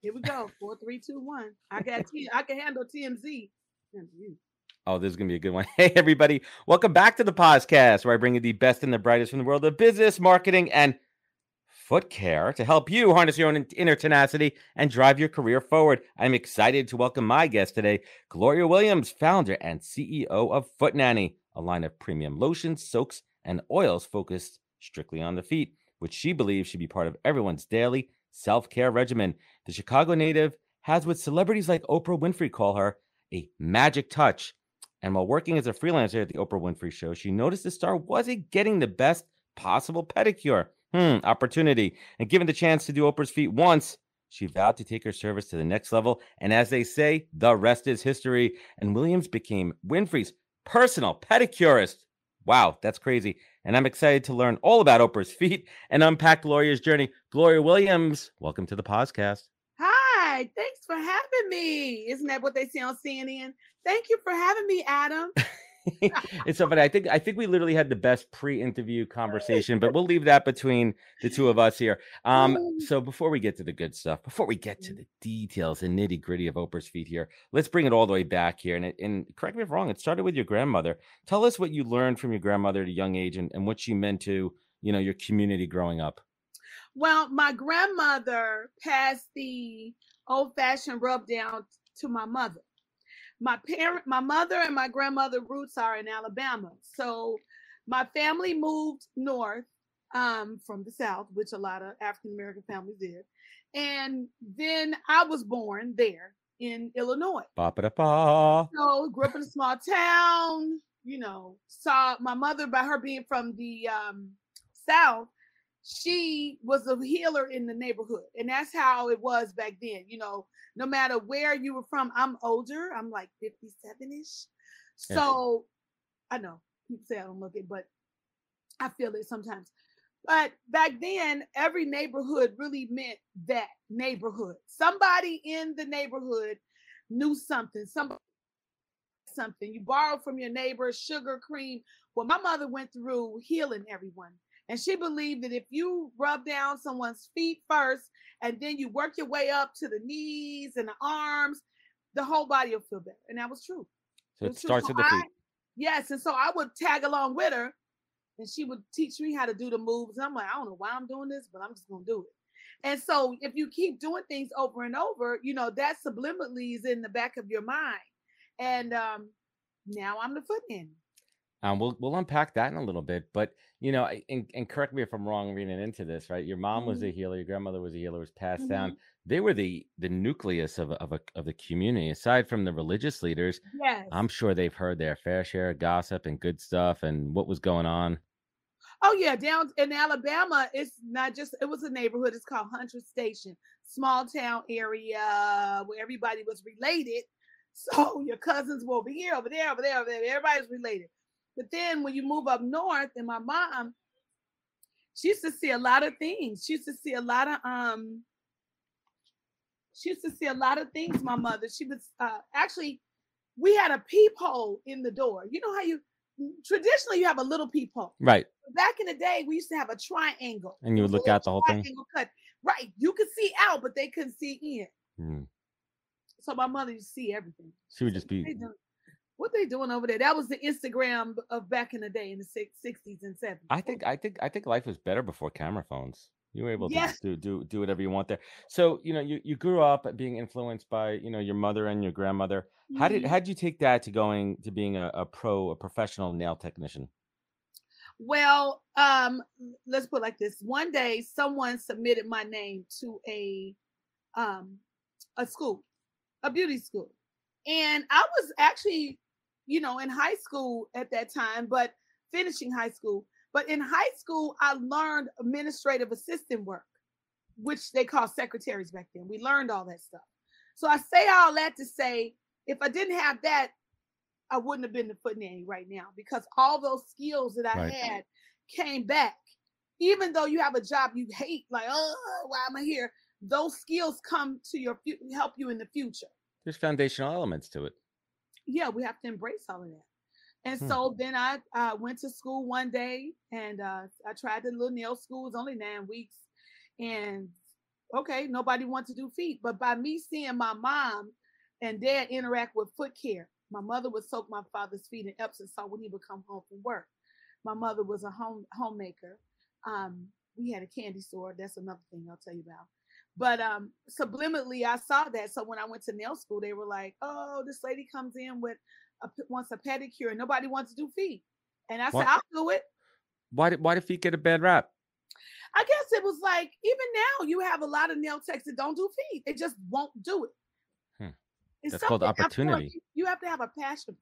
Here we go. 4, 3, 2, 1. I can handle TMZ. Oh, this is going to be a good one. Hey, everybody. Welcome back to the podcast, where I bring you the best and the brightest from the world of business, marketing, and foot care to help you harness your own inner tenacity and drive your career forward. I'm excited to welcome my guest today, Gloria Williams, founder and CEO of Footnanny, a line of premium lotions, soaks, and oils focused strictly on the feet, which she believes should be part of everyone's daily self-care regimen. The Chicago native has what celebrities like Oprah Winfrey call her a magic touch. And while working as a freelancer at the Oprah Winfrey Show, she noticed the star wasn't getting the best possible pedicure opportunity. And given the chance to do Oprah's feet once, she vowed to take her service to the next level. And as they say, the rest is history. And Williams became Winfrey's personal pedicurist. Wow, that's crazy. And I'm excited to learn all about Oprah's feet and unpack Gloria's journey. Gloria Williams, welcome to the podcast. Hi, thanks for having me. Isn't that what they say on CNN? Thank you for having me, Adam. It's so funny. I think we literally had the best pre-interview conversation, but we'll leave that between the two of us here. So before we get to the good stuff, before we get to the details and nitty-gritty of Oprah's feet here, let's bring it all the way back here. And correct me if I'm wrong, it started with your grandmother. Tell us what you learned from your grandmother at a young age and what she meant to, you know, your community growing up. Well, my grandmother passed the old-fashioned rub down to my mother. My mother and my grandmother roots are in Alabama. So my family moved north from the South, which a lot of African-American families did. And then I was born there in Illinois. Ba-ba-da-ba. So grew up in a small town, you know, saw my mother by her being from the South. She was a healer in the neighborhood. And that's how it was back then. You know, no matter where you were from, I'm older. I'm like 57-ish. So yeah. I know people say I don't look it, but I feel it sometimes. But back then, every neighborhood really meant that neighborhood. Somebody in the neighborhood knew something. You borrowed from your neighbor, sugar, cream. Well, my mother went through healing everyone. And she believed that if you rub down someone's feet first, and then you work your way up to the knees and the arms, the whole body will feel better. And that was true. So it starts with the feet. Yes. And so I would tag along with her, and she would teach me how to do the moves. And I'm like, I don't know why I'm doing this, but I'm just going to do it. And so if you keep doing things over and over, you know, that subliminally is in the back of your mind. And now I'm the foot nanny. We'll unpack that in a little bit, but you know, and correct me if I'm wrong reading into this, right? Your mom was a healer, your grandmother was a healer, was passed down. They were the nucleus of the community. Aside from the religious leaders, yes. I'm sure they've heard their fair share of gossip and good stuff and what was going on. Oh yeah, down in Alabama, it was a neighborhood. It's called Hunter Station, small town area where everybody was related. So your cousins will be here, over there. Everybody's related. But then when you move up north, and my mom, she used to see a lot of things. She used to see a lot of things, my mother. She was actually, we had a peephole in the door. You know how traditionally you have a little peephole. Right. Back in the day, we used to have a triangle. And you would look out the whole thing. Cut. Right. You could see out, but they couldn't see in. So my mother used to see everything. She would just be... What they doing over there? That was the Instagram of back in the day in the 60s and 70s. I think life was better before camera phones. You were able to do whatever you want there. So, you know, you grew up being influenced by, you know, your mother and your grandmother. Mm-hmm. How'd you take that to going to being a professional nail technician? Well, let's put it like this. One day someone submitted my name to a school, a beauty school. And I was actually, you know, in high school at that time, but finishing high school. But in high school, I learned administrative assistant work, which they called secretaries back then. We learned all that stuff. So I say all that to say, if I didn't have that, I wouldn't have been the Footnanny right now, because all those skills that I had came back. Even though you have a job you hate, like, oh, why am I here? Those skills come to help you in the future. There's foundational elements to it. Yeah, we have to embrace all of that. And so then I went to school one day, and I tried the little nail school. It was only 9 weeks. And okay, nobody wanted to do feet. But by me seeing my mom and dad interact with foot care, my mother would soak my father's feet in Epsom salt when he would come home from work. My mother was a homemaker. We had a candy store. That's another thing I'll tell you about. But subliminally, I saw that. So when I went to nail school, they were like, oh, this lady comes in with wants a pedicure and nobody wants to do feet. And I said, I'll do it. Why do feet get a bad rap? I guess it was like, even now you have a lot of nail techs that don't do feet. They just won't do it. It's called opportunity. You have to have a passion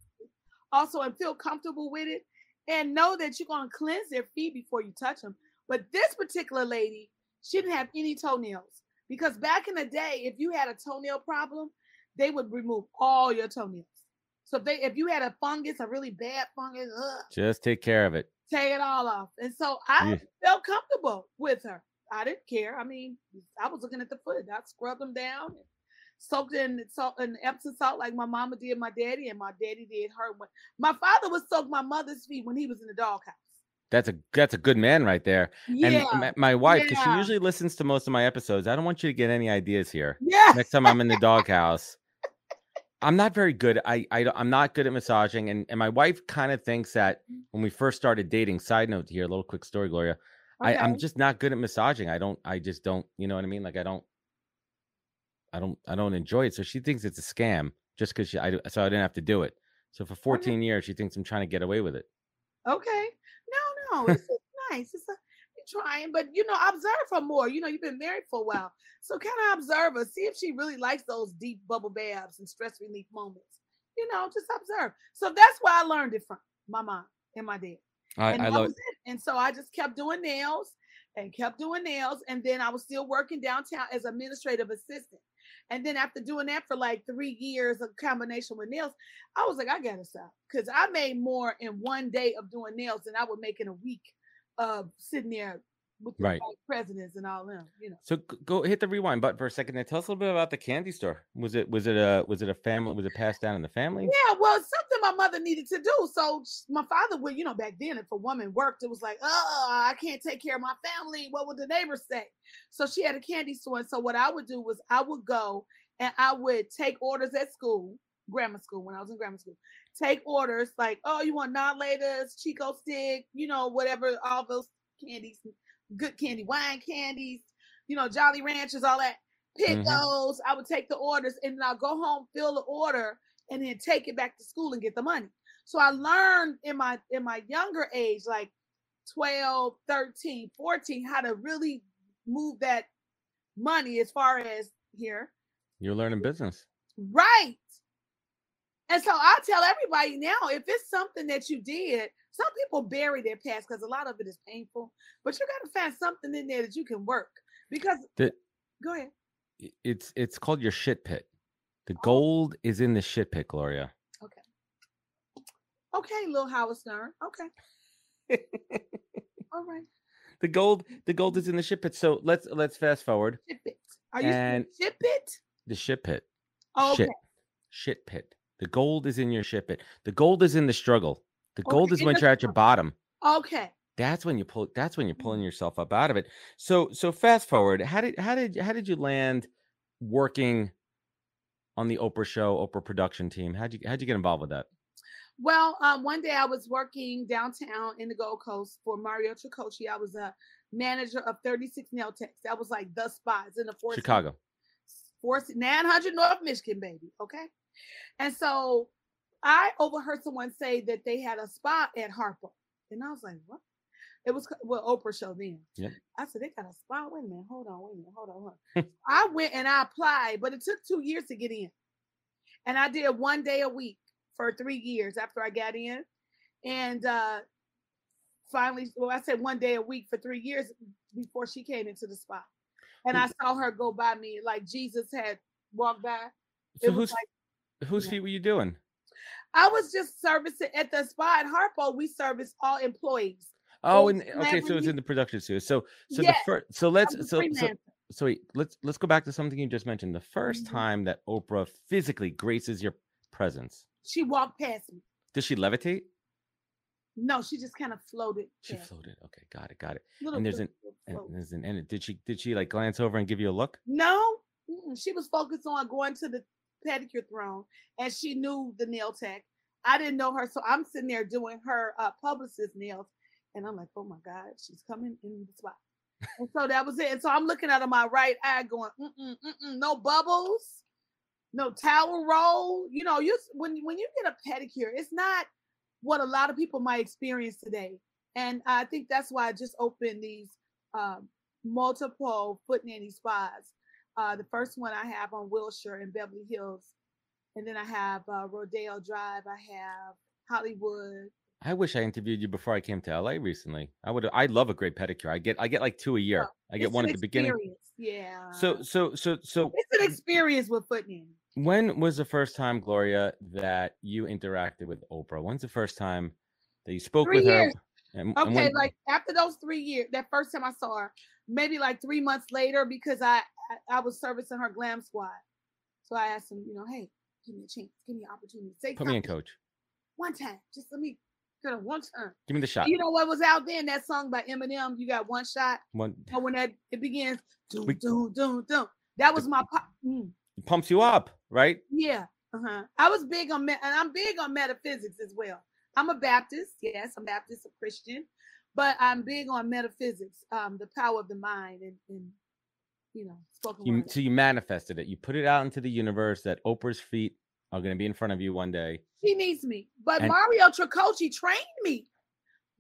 also and feel comfortable with it and know that you're going to cleanse their feet before you touch them. But this particular lady, she didn't have any toenails, because back in the day, if you had a toenail problem, they would remove all your toenails. So if you had a fungus, a really bad fungus, just take care of it. Take it all off. And so I felt comfortable with her. I didn't care. I mean, I was looking at the foot. I scrubbed them down, and soaked in salt and Epsom salt like my mama did my daddy, and my daddy did her. My father would soak my mother's feet when he was in the doghouse. That's a good man right there. Yeah. And my wife, because she usually listens to most of my episodes. I don't want you to get any ideas here. Yeah. Next time I'm in the doghouse. I'm not very good. I'm not good at massaging. And my wife kind of thinks that when we first started dating, side note here, a little quick story, Gloria, okay. I'm just not good at massaging. I just don't, you know what I mean? Like, I don't enjoy it. So she thinks it's a scam just because so I didn't have to do it. So for 14 years, she thinks I'm trying to get away with it. Okay. No, it's nice. You're trying, but you know, observe her more. You know, you've been married for a while, so kind of observe her. See if she really likes those deep bubble baths and stress relief moments. You know, just observe. So that's where I learned it from my mom and my dad. I love it. And so I just kept doing nails, and then I was still working downtown as administrative assistant. And then after doing that for like 3 years, a combination with nails, I was like, I gotta stop, because I made more in one day of doing nails than I would make in a week of sitting there with the presidents and all them, you know. So go hit the rewind button for a second and tell us a little bit about the candy store. Was it a family? Was it passed down in the family? Yeah, well, it's something my mother needed to do. So my father would, you know, back then, if a woman worked, it was like, oh, I can't take care of my family. What would the neighbors say? So she had a candy store. And so what I would do was I would go and I would take orders at school, grammar school, when I was in grammar school. Take orders like, oh, you want Naulators, Chico Stick, you know, whatever, all those candies, good candy, wine candies, you know, Jolly Ranchers, all that. Pick those. I would take the orders, and then I'll go home, fill the order, and then take it back to school and get the money. So I learned in my younger age, like 12, 13, 14, how to really move that money as far as here. You're learning business. Right. And so I tell everybody now, if it's something that you did, some people bury their past because a lot of it is painful, but you got to find something in there that you can work because go ahead. It's called your shit pit. The gold is in the shit pit, Gloria. Okay, little Howard Stern. Okay. All right. The gold is in the shit pit. So let's fast forward. Shit pit. Are you saying shit pit? The shit pit. Oh, okay. Shit pit. The gold is in your shit pit. The gold is in the struggle. The gold is when you're at your bottom. Okay. That's when you're pulling yourself up out of it. So fast forward. How did you land working on the Oprah show, Oprah production team? How'd you get involved with that? Well, one day I was working downtown in the Gold Coast for Mario Tricoci. I was a manager of 36 nail techs. That was like the spots in the 4th Chicago. 900 North Michigan, baby. Okay. And so I overheard someone say that they had a spa at Harpo. And I was like, what? It was well, Oprah show then. Yeah. I said, they got a spa. Wait a minute. Hold on. Wait a minute. Hold on. Hold on. I went and I applied, but it took 2 years to get in. And I did 1 day a week for 3 years after I got in. And finally, well, I said 1 day a week for 3 years before she came into the spa. And I saw her go by me like Jesus had walked by. So it was like, whose feet were you doing? I was just servicing at the spa at Harpo. We service all employees. Oh, and okay, so it's in the production studio. So yes, the first, so let's so wait, let's go back to something you just mentioned. The first time that Oprah physically graces your presence, she walked past me. Did she levitate? No, she just kind of floated. She floated. Okay, got it. And there's an end. Did she like glance over and give you a look? No, she was focused on going to the pedicure throne, and she knew the nail tech. I didn't know her, so I'm sitting there doing her publicist nails, and I'm like, oh my God, she's coming in the spot. And so that was it. And so I'm looking out of my right eye, going, no bubbles, no towel roll. You know, when you get a pedicure, it's not what a lot of people might experience today. And I think that's why I just opened these multiple Footnanny spas. The first one I have on Wilshire in Beverly Hills. And then I have Rodeo Drive. I have Hollywood. I wish I interviewed you before I came to LA recently. I love a great pedicure. I get like 2 a year. I get one at the beginning. Yeah. So it's an experience with Footnanny. When was the first time, Gloria, that you interacted with Oprah? When's the first time that you spoke with her? Okay, like after those 3 years, that first time I saw her, maybe like 3 months later, because I was servicing her glam squad. So I asked him, you know, hey, give me a chance, give me an opportunity. Say put me in, coach. One time, just let me get a one time. Give me the shot. You know what was out then? That song by Eminem, "You Got One Shot." And when it begins, doom, doom, doom, doom. That was my pop. It pumps you up, right? Yeah. I was big on, and I'm big on metaphysics as well. I'm a Baptist. Yes, I'm Baptist, a Christian, but I'm big on metaphysics, the power of the mind, and you know, spoken word. So you manifested it. You put it out into the universe that Oprah's feet are going to be in front of you one day. She needs me, but Mario Tricoci trained me.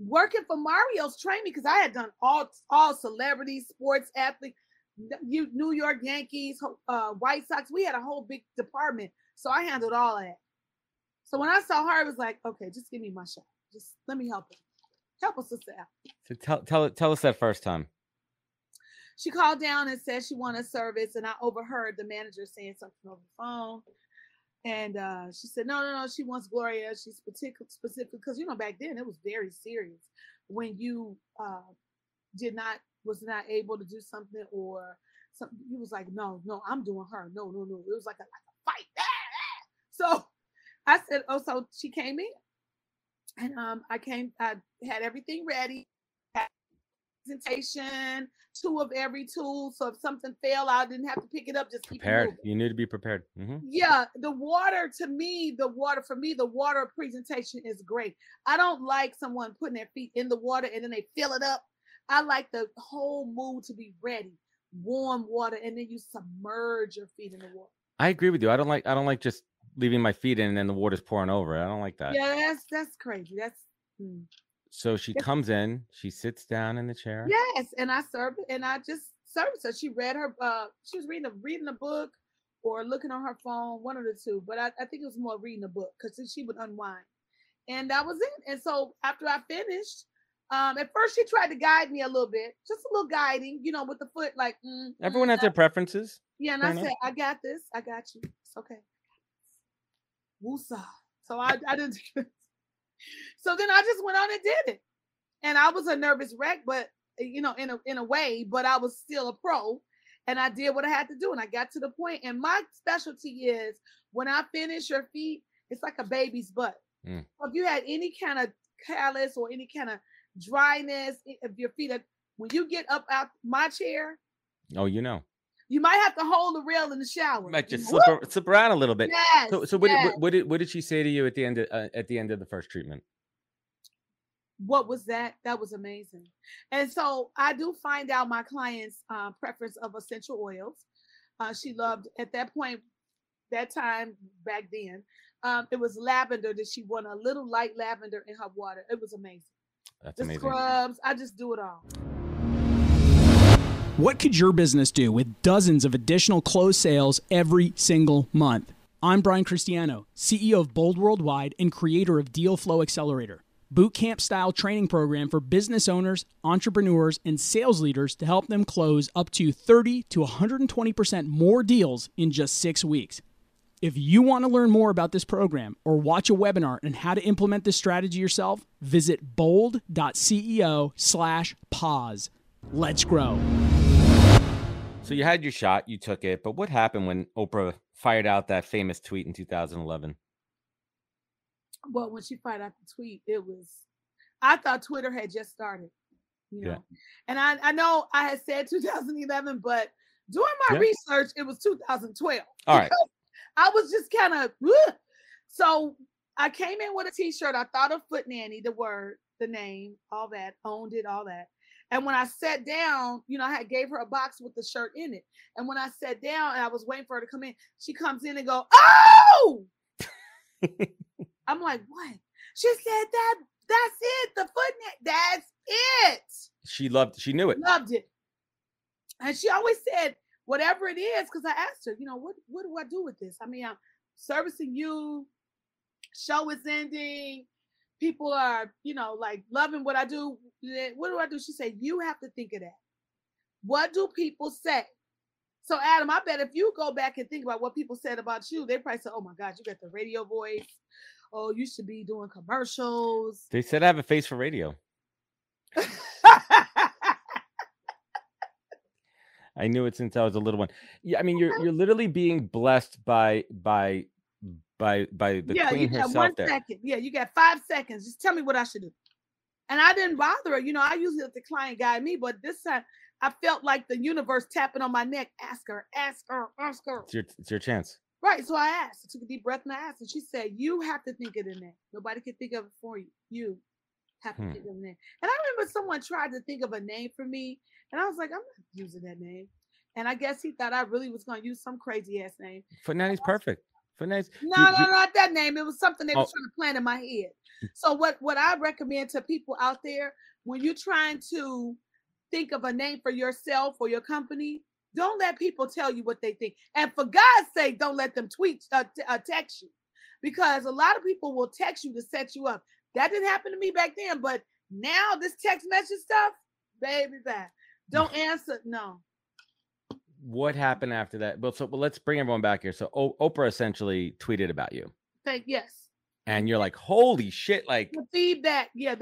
Working for Mario's trained me because I had done all celebrities, sports athletes. New York Yankees, White Sox. We had a whole big department, so I handled all that. So when I saw her, it was like, okay, just give me my shot. Just let me help her. Help us, sister out. So tell us that first time. She called down and said she wanted service, and I overheard the manager saying something over the phone. And she said, no, she wants Gloria. She's specific because, you know, back then it was very serious when you was not able to do something or something. He was like, no, I'm doing her. No. It was like a fight. So I said, oh, so she came in. And I had everything ready. Had presentation, 2 of every tool. So if something fell, I didn't have to pick it up. Just prepared. Keep it moving. You need to be prepared. Yeah. The water presentation is great. I don't like someone putting their feet in the water and then they fill it up. I like the whole mood to be ready, warm water, and then you submerge your feet in the water. I agree with you. I don't like just leaving my feet in and then the water's pouring over. I don't like that. Yeah, that's crazy. So she comes in, she sits down in the chair. Yes, and I just served her. She read her. She was reading a book or looking on her phone, one of the two. But I think it was more reading a book because then she would unwind, and that was it. And so after I finished. At first, she tried to guide me a little bit, just a little guiding, you know, with the foot, like. Everyone has their preferences. Yeah, and I said, I got this. I got you. It's okay. Woosah. So I didn't. So then I just went on and did it. And I was a nervous wreck, but, you know, in a way, but I was still a pro. And I did what I had to do. And I got to the point. And my specialty is when I finish your feet, it's like a baby's butt. So if you had any kind of callus or any kind of dryness of your feet, when you get up out my chair, You might have to hold the rail in the shower. You might just slip around a little bit. Yes, what did she say to you at the end of the first treatment? What was that? That was amazing. And so I do find out my client's preference of essential oils. She loved, at that point, that time back then, it was lavender that she wanted, a little light lavender in her water. It was amazing. That's amazing. Scrubs, I just do it all. What could your business do with dozens of additional closed sales every single month? I'm Brian Cristiano, CEO of Bold Worldwide and creator of Deal Flow Accelerator, bootcamp-style training program for business owners, entrepreneurs, and sales leaders to help them close up to 30 to 120% more deals in just 6 weeks. If you want to learn more about this program or watch a webinar on how to implement this strategy yourself, visit bold.ceo/pause. Let's grow. So you had your shot, you took it, but what happened when Oprah fired out that famous tweet in 2011? Well, when she fired out the tweet, I thought Twitter had just started, you know, and I know I had said 2011, but doing my research, it was 2012. All right. I was just kind of, so I came in with a t-shirt. I thought of Footnanny, the word, the name, all that, owned it, all that. And when I sat down, you know, I gave her a box with the shirt in it. And when I sat down and I was waiting for her to come in, she comes in and go, oh! I'm like, what? She said that. That's it. The Footnanny. That's it. She knew it. Loved it. And she always said, whatever it is, because I asked her, you know, what do I do with this? I mean, I'm servicing you. Show is ending. People are, you know, like loving what I do. What do I do? She said, you have to think of that. What do people say? So, Adam, I bet if you go back and think about what people said about you, they probably said, oh, my God, you got the radio voice. Oh, you should be doing commercials. They said I have a face for radio. I knew it since I was a little one. Yeah, I mean, you're literally being blessed by the queen herself. You got 5 seconds. Just tell me what I should do. And I didn't bother her. You know, I usually let the client guide me, but this time I felt like the universe tapping on my neck. Ask her. It's your chance. Right. So I asked, I took a deep breath and I asked, and she said, you have to think of the name. Nobody can think of it for you. You have to think of the name. And I remember someone tried to think of a name for me. And I was like, I'm not using that name. And I guess he thought I really was going to use some crazy ass name. Footnanny's perfect. Footnanny's. No, not that name. It was something they were trying to plan in my head. So what I recommend to people out there, when you're trying to think of a name for yourself or your company, don't let people tell you what they think. And for God's sake, don't let them tweet or text you, because a lot of people will text you to set you up. That didn't happen to me back then, but now this text message stuff, baby, don't answer. No. What happened after that? Well, let's bring everyone back here. So Oprah essentially tweeted about you. Yes. And you're like, holy shit. Like the feedback. Yeah.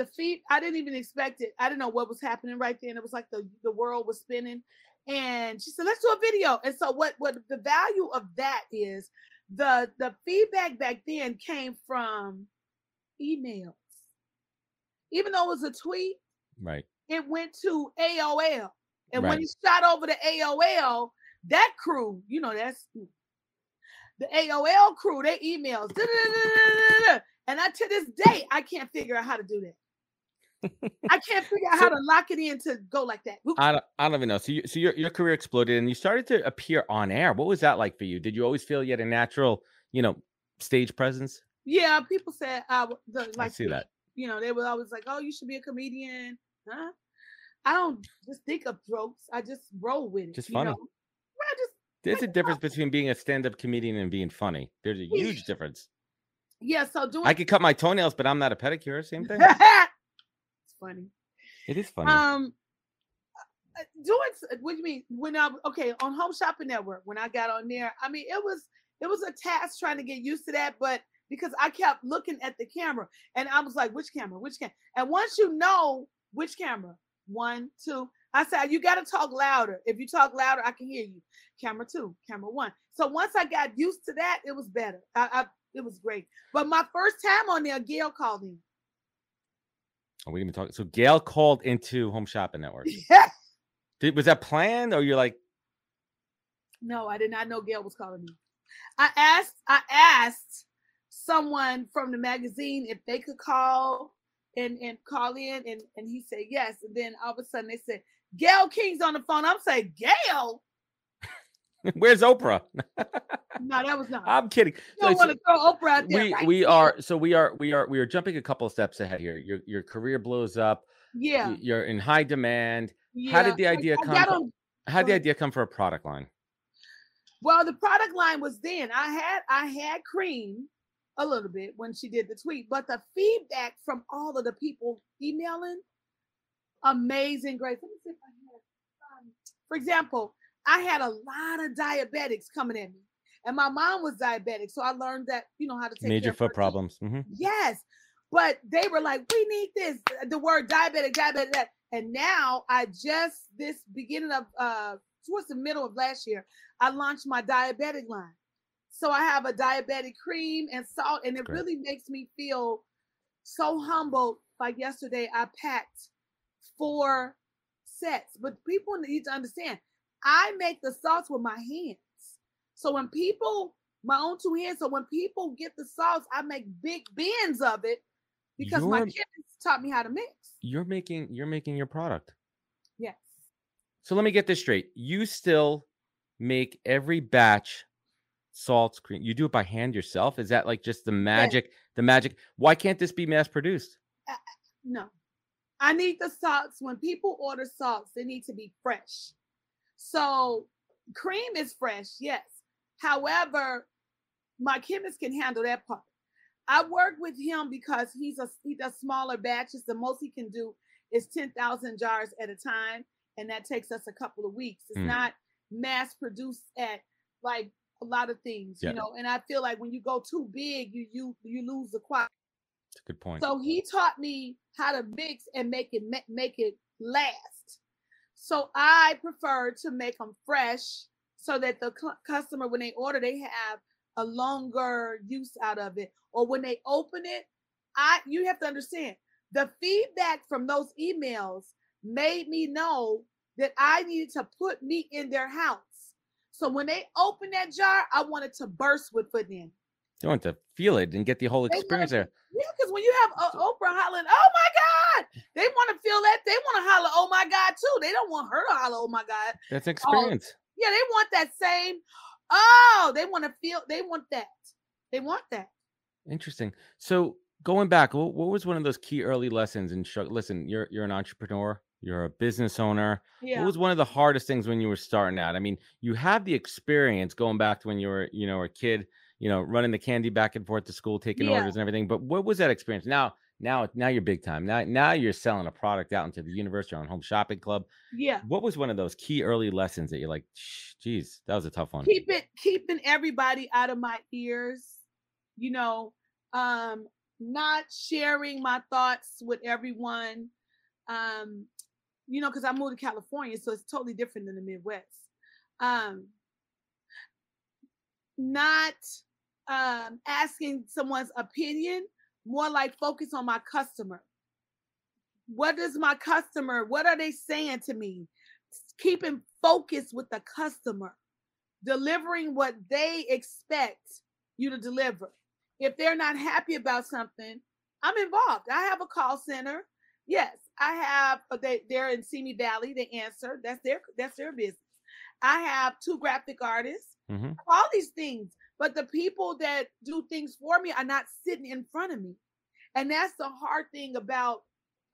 I didn't even expect it. I didn't know what was happening right then. It was like the world was spinning. And she said, let's do a video. And so what the value of that is, the feedback back then came from emails. Even though it was a tweet, right? It went to AOL. And when you shot over to AOL, that crew, you know, that's the AOL crew, they emails. And to this day, I can't figure out how to do that. I can't figure out how to lock it in to go like that. I don't even know. So your career exploded and you started to appear on air. What was that like for you? Did you always feel you had a natural, you know, stage presence? Yeah, people said, I see that. You know, they were always like, oh, you should be a comedian. Huh? I don't just think of jokes. I just roll with it. Just funny. There's a difference between being a stand-up comedian and being funny. There's a huge difference. Yeah, so I could cut my toenails, but I'm not a pedicure. Same thing. Funny. It is funny. What do you mean? On Home Shopping Network, when I got on there, I mean, it was a task trying to get used to that, but because I kept looking at the camera and I was like, which camera? And once you know which camera, 1, 2, I said, you got to talk louder. If you talk louder, I can hear you. Camera 2, camera 1. So once I got used to that, it was better. It was great. But my first time on there, Gail called in. Are we gonna be talking? So Gail called into Home Shopping Network. Yeah. Was that planned, or you're like, No, I did not know Gail was calling me. I asked someone from the magazine if they could call and call in, and he said yes. And then all of a sudden they said, Gail King's on the phone. I'm saying, Gail? Where's Oprah? No, that was not. I'm kidding. You don't want to throw Oprah out there. We are jumping a couple of steps ahead here. Your career blows up. Yeah. You're in high demand. Yeah. How did the idea come for a product line? Well, the product line was then. I had cream a little bit when she did the tweet, but the feedback from all of the people emailing, amazing, great. Let me see if I have, for example, I had a lot of diabetics coming at me, and my mom was diabetic, so I learned that, you know, how to take major foot problems. Mm-hmm. Yes, but they were like, we need this. The word diabetic, that. And now I just this beginning of towards the middle of last year, I launched my diabetic line. So I have a diabetic cream and salt, and it Great. Really makes me feel so humble. Like yesterday, I packed 4 sets, but people need to understand, I make the sauce with my hands. So when people, my own 2 hands, so when people get the sauce, I make big bins of it because my kids taught me how to mix. You're making your product. Yes. So let me get this straight. You still make every batch salts, cream. You do it by hand yourself. Is that like just the magic, yes. the magic? Why can't this be mass produced? No, I need the salts. When people order salts, they need to be fresh. So cream is fresh. Yes. However, my chemist can handle that part. I work with him because he does smaller batches. The most he can do is 10,000 jars at a time. And that takes us a couple of weeks. It's not mass produced at like a lot of things, yeah. you know, and I feel like when you go too big, you lose the quality. That's a good point. So he taught me how to mix and make it last. So I prefer to make them fresh so that the customer, when they order, they have a longer use out of it. Or when they open it, you have to understand, the feedback from those emails made me know that I needed to put meat in their house. So when they open that jar, I wanted to burst with Footnanny. You want to feel it and get the whole experience there. Yeah, because when you have Oprah hollering, oh my God, they want to feel that. They want to holler, oh my God, too. They don't want her to holler, oh my God. That's experience. Oh, yeah, they want that same, oh, they want to feel, they want that. They want that. Interesting. So going back, what was one of those key early lessons? And listen, you're an entrepreneur. You're a business owner. Yeah. What was one of the hardest things when you were starting out? I mean, you have the experience going back to when you were, you know, a kid, you know, running the candy back and forth to school, taking yeah. orders and everything. But what was that experience? Now you're big time. Now you're selling a product out into the universe. You're on Home Shopping Club. Yeah. What was one of those key early lessons that you're like, geez, that was a tough one. Keeping everybody out of my ears, you know, not sharing my thoughts with everyone. You know, because I moved to California, so it's totally different than the Midwest. Not asking someone's opinion, more like focus on my customer. What does my customer, what are they saying to me? Keeping focus with the customer, delivering what they expect you to deliver. If they're not happy about something, I'm involved. I have a call center. Yes, I have. They're in Simi Valley. They answer. That's their business. I have 2 graphic artists. Mm-hmm. All these things, but the people that do things for me are not sitting in front of me, and that's the hard thing about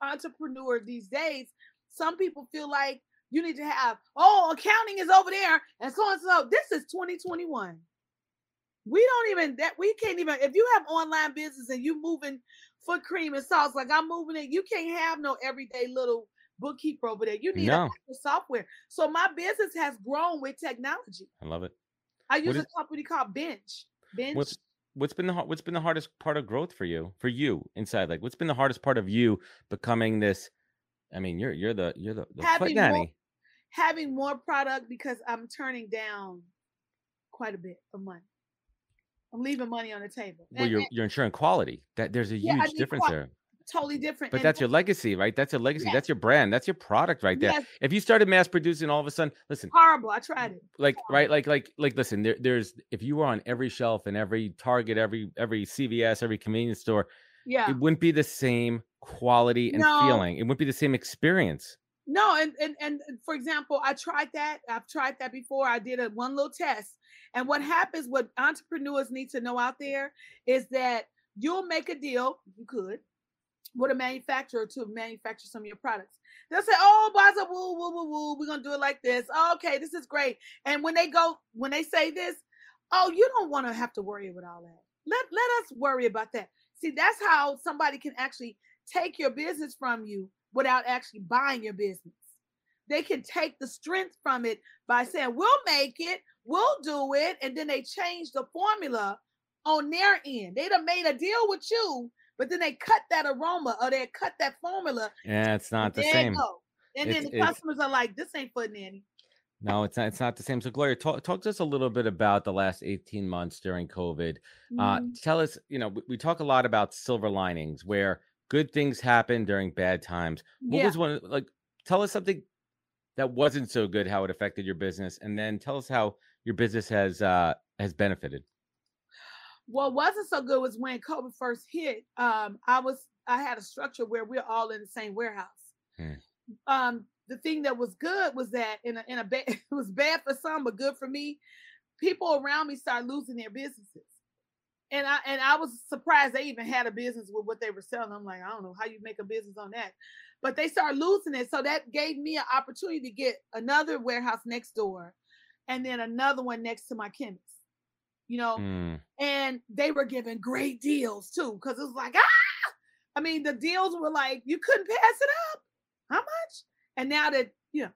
entrepreneurs these days. Some people feel like you need to have, oh, accounting is over there, and so and so. This is 2021. We can't even. If you have online business and you moving foot cream and sauce like I'm moving it, you can't have no everyday little bookkeeper over there. You need a software. So my business has grown with technology. I love it. I use a company called Bench. Bench. What's been the hardest part of growth for you inside? Like, what's been the hardest part of you becoming this? I mean, you're the having more product, because I'm turning down quite a bit of money. I'm leaving money on the table. Well, you're ensuring quality. That there's a huge difference there. totally different. But that's your legacy, right? That's your legacy. Yes. That's your brand. That's your product right there. Yes. If you started mass producing all of a sudden, listen. Horrible. I tried it. Like, right? Like, listen, there's, if you were on every shelf in every Target, every CVS, every convenience store, yeah, it wouldn't be the same quality and feeling. It wouldn't be the same experience. No, and for example, I tried that. I've tried that before. I did one little test. And what happens, what entrepreneurs need to know out there is that you'll make a deal, you could, with a manufacturer to manufacture some of your products. They'll say, oh, Baza, woo, we're going to do it like this. Oh, okay, this is great. And when they say this, oh, you don't want to have to worry about all that. Let us worry about that. See, that's how somebody can actually take your business from you without actually buying your business. They can take the strength from it by saying, we'll make it, we'll do it. And then they change the formula on their end. They'd have made a deal with you, but then they cut that aroma or they cut that formula. Yeah, it's not the same. And then the customers are like, this ain't Footnanny. No, it's not the same. So Gloria, talk to us a little bit about the last 18 months during COVID. Mm-hmm. Tell us, you know, we talk a lot about silver linings where good things happen during bad times. What was one, like, tell us something that wasn't so good, how it affected your business. And then tell us how your business has benefited. What wasn't so good was when COVID first hit. I had a structure where we're all in the same warehouse. Hmm. The thing that was good was that it was bad for some, but good for me. People around me started losing their businesses. And I was surprised they even had a business with what they were selling. I'm like, I don't know how you make a business on that. But they started losing it. So that gave me an opportunity to get another warehouse next door and then another one next to my chemist, you know. Mm. And they were giving great deals, too, because it was like, ah! I mean, the deals were like, you couldn't pass it up. How much? And now that, you know,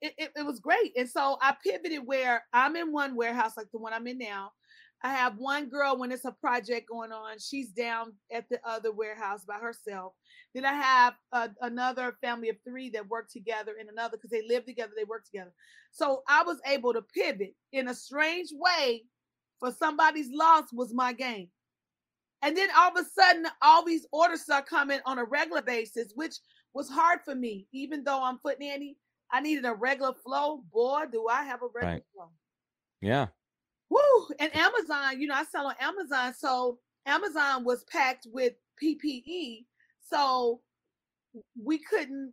it was great. And so I pivoted where I'm in one warehouse, like the one I'm in now. I have one girl when it's a project going on, she's down at the other warehouse by herself. Then I have another family of three that work together in another because they live together, they work together. So I was able to pivot in a strange way for somebody's loss was my gain. And then all of a sudden, all these orders are coming on a regular basis, which was hard for me. Even though I'm Footnanny, I needed a regular flow. Boy, do I have a regular flow. Yeah. Woo! And Amazon, you know, I sell on Amazon. So Amazon was packed with PPE. So we couldn't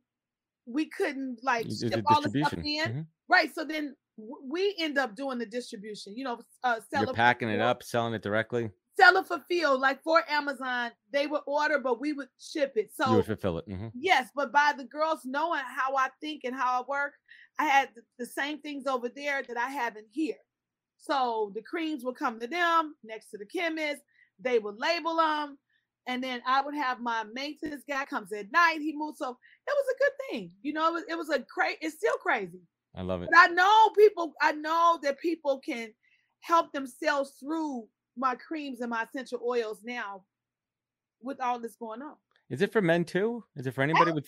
like ship all the stuff in. Mm-hmm. Right. So then we end up doing the distribution, you know, seller. You're packing it up, selling it directly. Seller fulfilled, like for Amazon, they would order, but we would ship it. So you would fulfill it. Mm-hmm. Yes. But by the girls knowing how I think and how I work, I had the same things over there that I have in here. So the creams would come to them next to the chemist. They would label them. And then I would have my maintenance guy comes at night. He moved. So it was a good thing. You know, it's still crazy. I love it. But I know that people can help themselves through my creams and my essential oils now with all this going on. Is it for men too? Is it for anybody with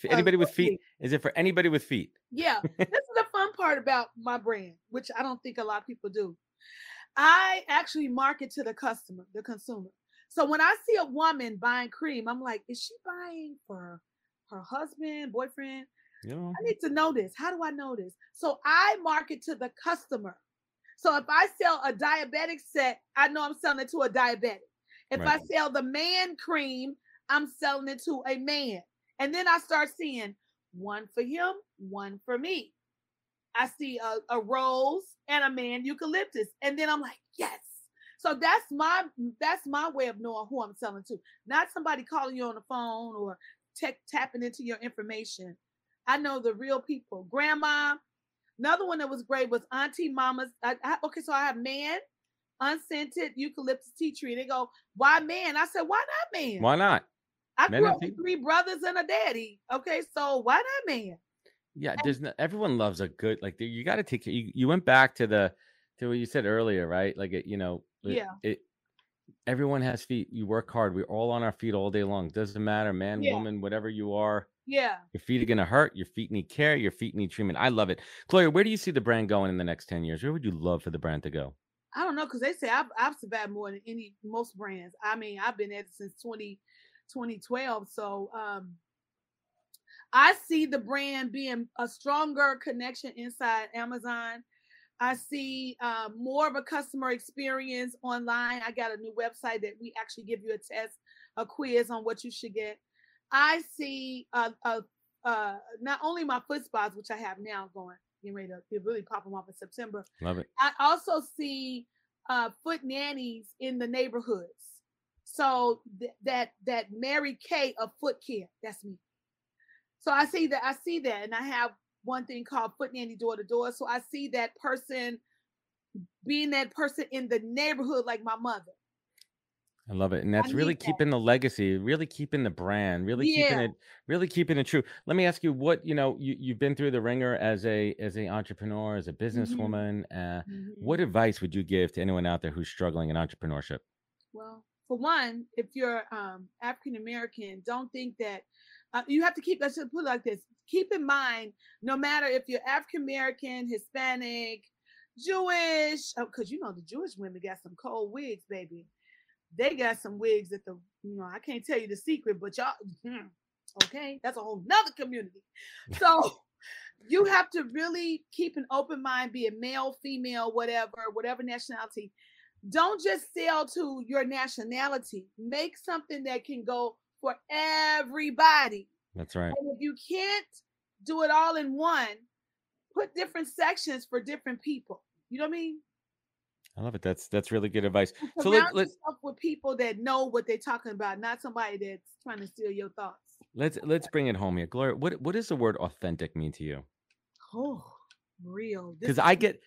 feet? Is it for anybody with feet? Yeah. This is the fun part about my brand, which I don't think a lot of people do. I actually market to the customer, the consumer. So when I see a woman buying cream, I'm like, is she buying for her husband, boyfriend? Yeah. I need to know this. How do I know this? So I market to the customer. So if I sell a diabetic set, I know I'm selling it to a diabetic. If I sell the man cream, I'm selling it to a man. And then I start seeing one for him, one for me. I see a rose and a man eucalyptus. And then I'm like, yes. So that's my way of knowing who I'm selling to. Not somebody calling you on the phone or tapping into your information. I know the real people. Grandma. Another one that was great was Auntie Mama's. So I have man, unscented eucalyptus tea tree. They go, why man? I said, why not man? Why not? I grew up with three brothers and a daddy. Okay, so why not man? Yeah, everyone loves a good, like, you got to take care. You went back to what you said earlier, right? Like, everyone has feet. You work hard. We're all on our feet all day long. Doesn't matter, man, woman, whatever you are. Yeah. Your feet are going to hurt. Your feet need care. Your feet need treatment. I love it. Gloria, where do you see the brand going in the next 10 years? Where would you love for the brand to go? I don't know, because they say I've survived more than most brands. I mean, I've been at it since 20, 2012. So I see the brand being a stronger connection inside Amazon. I see more of a customer experience online. I got a new website that we actually give you a test, a quiz on what you should get. I see not only my foot spas, which I have now going, getting ready to really pop them off in September. Love it. I also see foot nannies in the neighborhoods. So that Mary Kay of foot care, that's me. So I see that, and I have one thing called Footnanny Door to Door. So I see that person being that person in the neighborhood, like my mother. I love it. And that's really keeping the legacy, really keeping the brand, really keeping it true. Let me ask you, what, you've been through the ringer as an entrepreneur, as a businesswoman. Mm-hmm. What advice would you give to anyone out there who's struggling in entrepreneurship? Well, for one, if you're African-American, don't think that you have to keep, let's just put it like this. Keep in mind, no matter if you're African-American, Hispanic, Jewish, because the Jewish women got some cold wigs, baby. They got some wigs that I can't tell you the secret, but y'all, okay, that's a whole nother community. So you have to really keep an open mind, be it male, female, whatever nationality. Don't just sell to your nationality. Make something that can go for everybody. That's right. And if you can't do it all in one, put different sections for different people. You know what I mean? I love it. That's really good advice. So surround yourself with people that know what they're talking about, not somebody that's trying to steal your thoughts. Let's bring it home here, Gloria. What does the word authentic mean to you? Oh, real. Because I get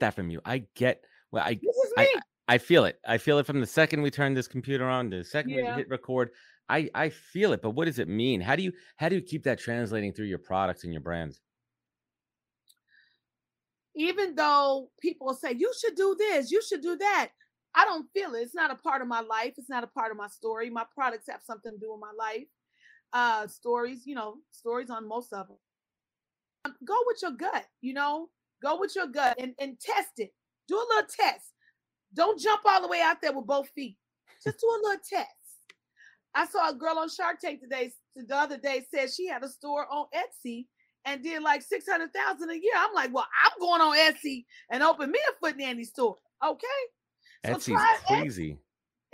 that from you. This is me. I feel it. I feel it from the second we turn this computer on, the second we hit record. I feel it. But what does it mean? How do you keep that translating through your products and your brands? Even though people say, you should do this, you should do that, I don't feel it. It's not a part of my life. It's not a part of my story. My products have something to do with my life. Stories on most of them. Go with your gut, Go with your gut and test it. Do a little test. Don't jump all the way out there with both feet. Just do a little test. I saw a girl on Shark Tank the other day, said she had a store on Etsy and did like $600,000 a year. I'm like, well, I'm going on Etsy and open me a Foot Nanny store. Okay. Etsy's crazy.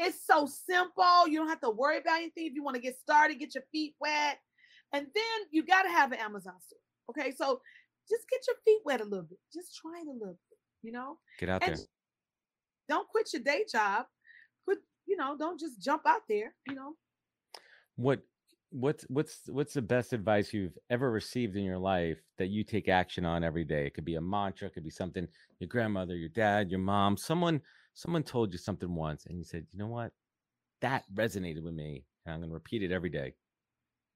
Etsy. It's so simple. You don't have to worry about anything. If you want to get started, get your feet wet. And then you got to have an Amazon store. Okay. So just get your feet wet a little bit. Just try it a little bit, Get out there. Don't quit your day job. Don't just jump out there, What's the best advice you've ever received in your life that you take action on every day? It could be a mantra, it could be something your grandmother, your dad, your mom, someone told you something once and you said, you know what? That resonated with me and I'm going to repeat it every day.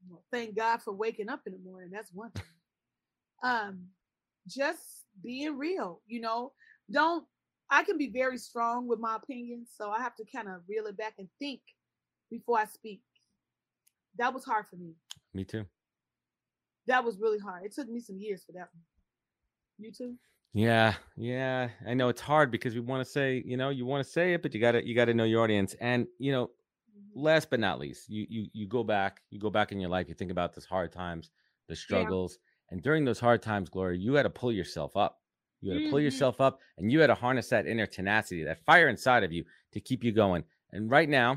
Well, thank God for waking up in the morning. That's one thing. Just being real, I can be very strong with my opinions, so I have to kind of reel it back and think before I speak. That was hard for me. Me too. That was really hard. It took me some years for that one. You too? Yeah. I know it's hard because we want to say, you want to say it, but you gotta know your audience. And last but not least, you go back in your life. You think about those hard times, the struggles, and during those hard times, Gloria, you had to pull yourself up. You had to pull yourself up, and you had to harness that inner tenacity, that fire inside of you to keep you going. And right now,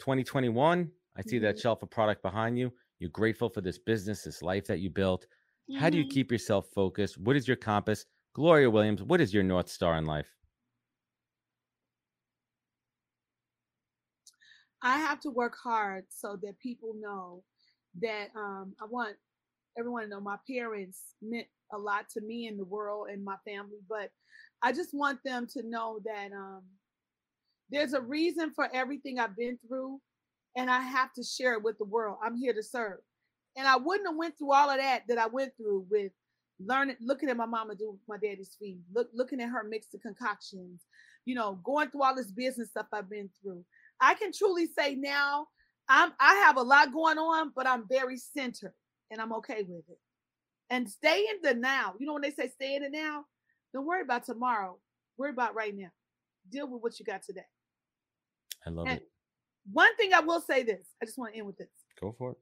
2021. I see that shelf of product behind you. You're grateful for this business, this life that you built. Mm-hmm. How do you keep yourself focused? What is your compass? Gloria Williams, what is your North Star in life? I have to work hard so that people know that I want everyone to know my parents meant a lot to me in the world and my family, but I just want them to know that there's a reason for everything I've been through. And I have to share it with the world. I'm here to serve. And I wouldn't have went through all of that I went through with looking at my mama do my daddy's feet, looking at her mix the concoctions, going through all this business stuff I've been through. I can truly say now I have a lot going on, but I'm very centered and I'm okay with it. And stay in the now. When they say stay in the now, don't worry about tomorrow. Worry about right now. Deal with what you got today. I love it. One thing I will say this, I just want to end with this. Go for it.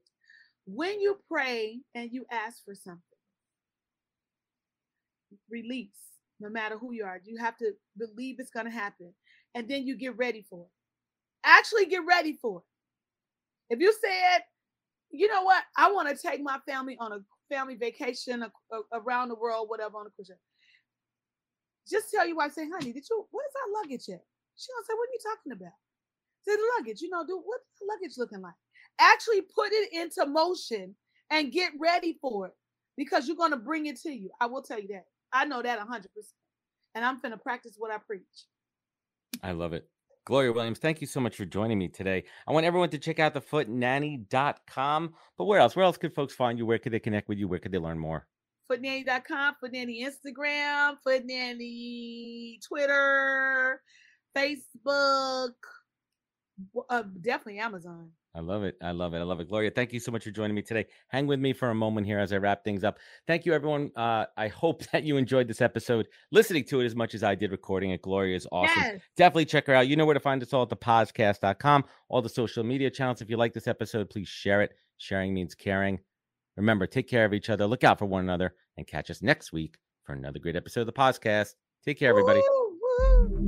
When you pray and you ask for something, release, no matter who you are. You have to believe it's going to happen. And then you get ready for it. Actually get ready for it. If you said, you know what, I want to take my family on a family vacation around the world, whatever, on a cruise ship. Just tell your wife, say, honey, where's our luggage at? She's going to say, what are you talking about? Say, the luggage, what's the luggage looking like? Actually put it into motion and get ready for it, because you're going to bring it to you. I will tell you that. I know that 100%. And I'm going to practice what I preach. I love it. Gloria Williams, thank you so much for joining me today. I want everyone to check out thefootnanny.com. But where else? Where else could folks find you? Where could they connect with you? Where could they learn more? Footnanny.com, Footnanny Instagram, Footnanny Twitter, Facebook, definitely Amazon. I love it. I love it. I love it. Gloria, thank you so much for joining me today. Hang with me for a moment here as I wrap things up. Thank you, everyone. I hope that you enjoyed this episode, listening to it as much as I did recording it. Gloria is awesome. Yes. Definitely check her out. You know where to find us all at thepodcast.com, all the social media channels. If you like this episode, please share it. Sharing means caring. Remember, take care of each other. Look out for one another, and catch us next week for another great episode of the podcast. Take care, everybody. Woo-hoo.